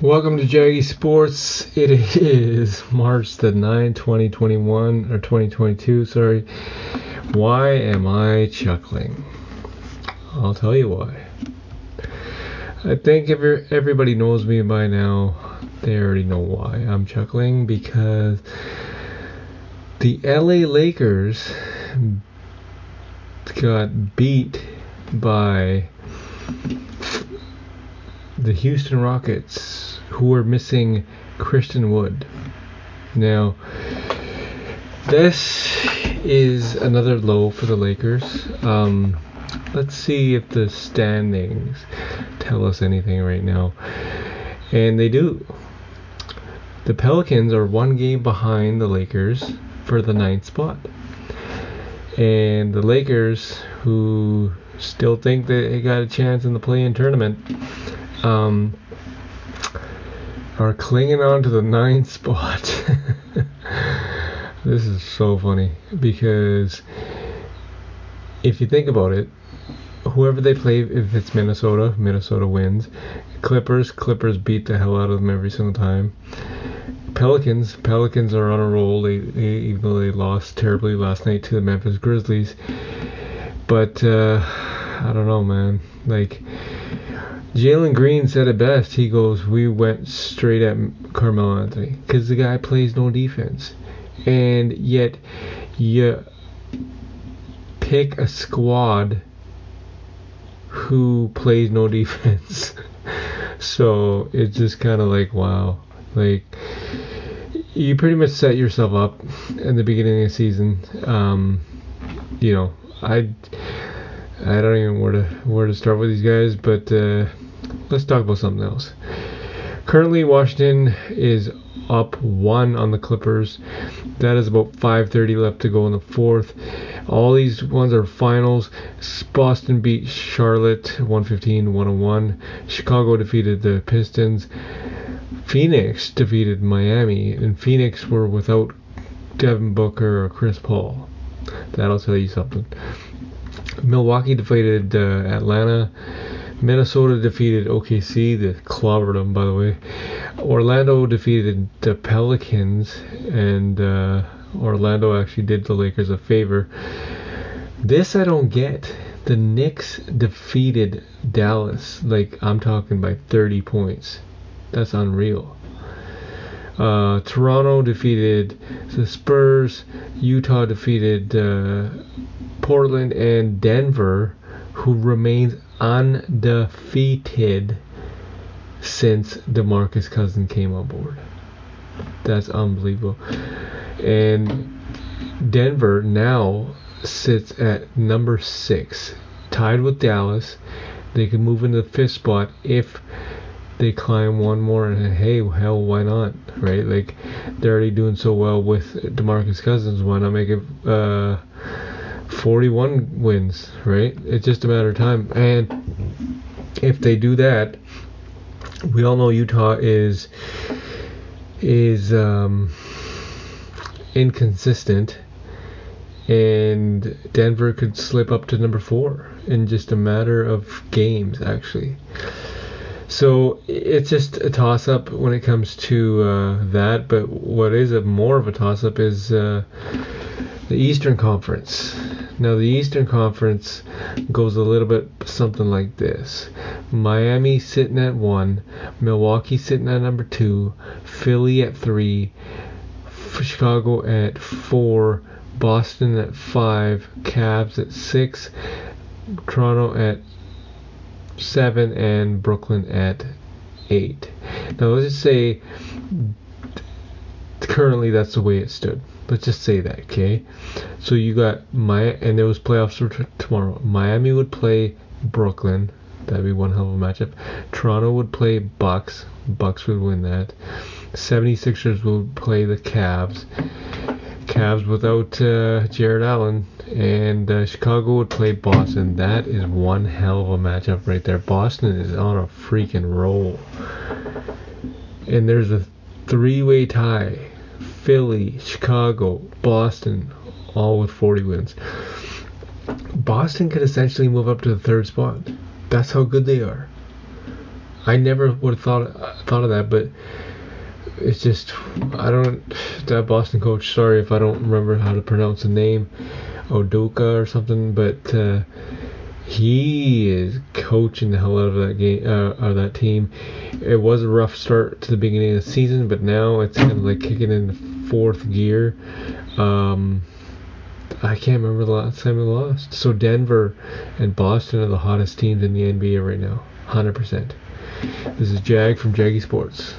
Welcome to Jaggy Sports. It is March the 9th, 2021, or 2022, sorry. Why am I chuckling? I'll tell you why. I think if everybody knows me by now, they already know why I'm chuckling, because the LA Lakers got beat by the Houston Rockets, who are missing Christian Wood. Now, this is another low for the Lakers. Let's see if the standings tell us anything right now. And they do. The Pelicans are one game behind the Lakers for the 9th spot. And the Lakers, who still think that they got a chance in the play-in tournament, are clinging on to the 9th spot. This is so funny, because if you think about it, whoever they play, if it's Minnesota, Minnesota wins. Clippers beat the hell out of them every single time. Pelicans are on a roll, even though they lost terribly last night to the Memphis Grizzlies. But I don't know, man. Like, Jalen Green said it best. He goes, "We went straight at Carmelo Anthony because the guy plays no defense, and yet you pick a squad who plays no defense." So it's just kind of like, wow, like you pretty much set yourself up in the beginning of the season. You know, I don't even know where to start with these guys, but let's talk about something else. Currently, Washington is up 1 on the Clippers. That is about 5:30 left to go in the 4th. All these ones are finals. Boston beat Charlotte 115-101. Chicago defeated the Pistons. Phoenix defeated Miami, and Phoenix were without Devin Booker or Chris Paul. That'll tell you something. Milwaukee defeated Atlanta. Minnesota defeated OKC. They clobbered them, by the way. Orlando defeated the Pelicans, and Orlando actually did the Lakers a favor. This I don't get. The Knicks defeated Dallas. Like, I'm talking by 30 points. That's unreal. Toronto defeated the Spurs. Utah defeated Portland, and Denver, who remains undefeated since DeMarcus Cousins came on board. That's unbelievable. And Denver now sits at number 6, tied with Dallas. They can move into the 5th spot if they climb one more, and hey, hell, why not, right? Like, they're already doing so well with DeMarcus Cousins. Why not make it 41 wins, right? It's just a matter of time. And if they do that, we all know Utah is inconsistent, and Denver could slip up to number 4 in just a matter of games, actually. So it's just a toss-up when it comes to that. But what is more of a toss-up is the Eastern Conference. Now, the Eastern Conference goes a little bit something like this. Miami sitting at 1. Milwaukee sitting at number 2. Philly at 3. Chicago at 4. Boston at 5. Cavs at 6. Toronto at 7, and Brooklyn at 8. Now, let's just say currently that's the way it stood. Let's just say that, okay? So you got and there was playoffs for tomorrow. Miami would play Brooklyn. That'd be one hell of a matchup. Toronto would play Bucks. Bucks would win that. 76ers would play the Cavs. Cavs without Jared Allen, and Chicago would play Boston. That is one hell of a matchup right there. Boston is on a freaking roll, and there's a 3-way tie: Philly, Chicago, Boston, all with 40 wins. Boston could essentially move up to the 3rd spot. That's how good they are. I never would have thought of that, but it's just, I don't, that Boston coach, sorry if I don't remember how to pronounce the name, Udoka or something, but he is coaching the hell out of that game, of that team. It was a rough start to the beginning of the season, but now it's kind of like kicking into fourth gear. I can't remember the last time we lost. So Denver and Boston are the hottest teams in the NBA right now, 100%. This is Jag from Jaggy Sports.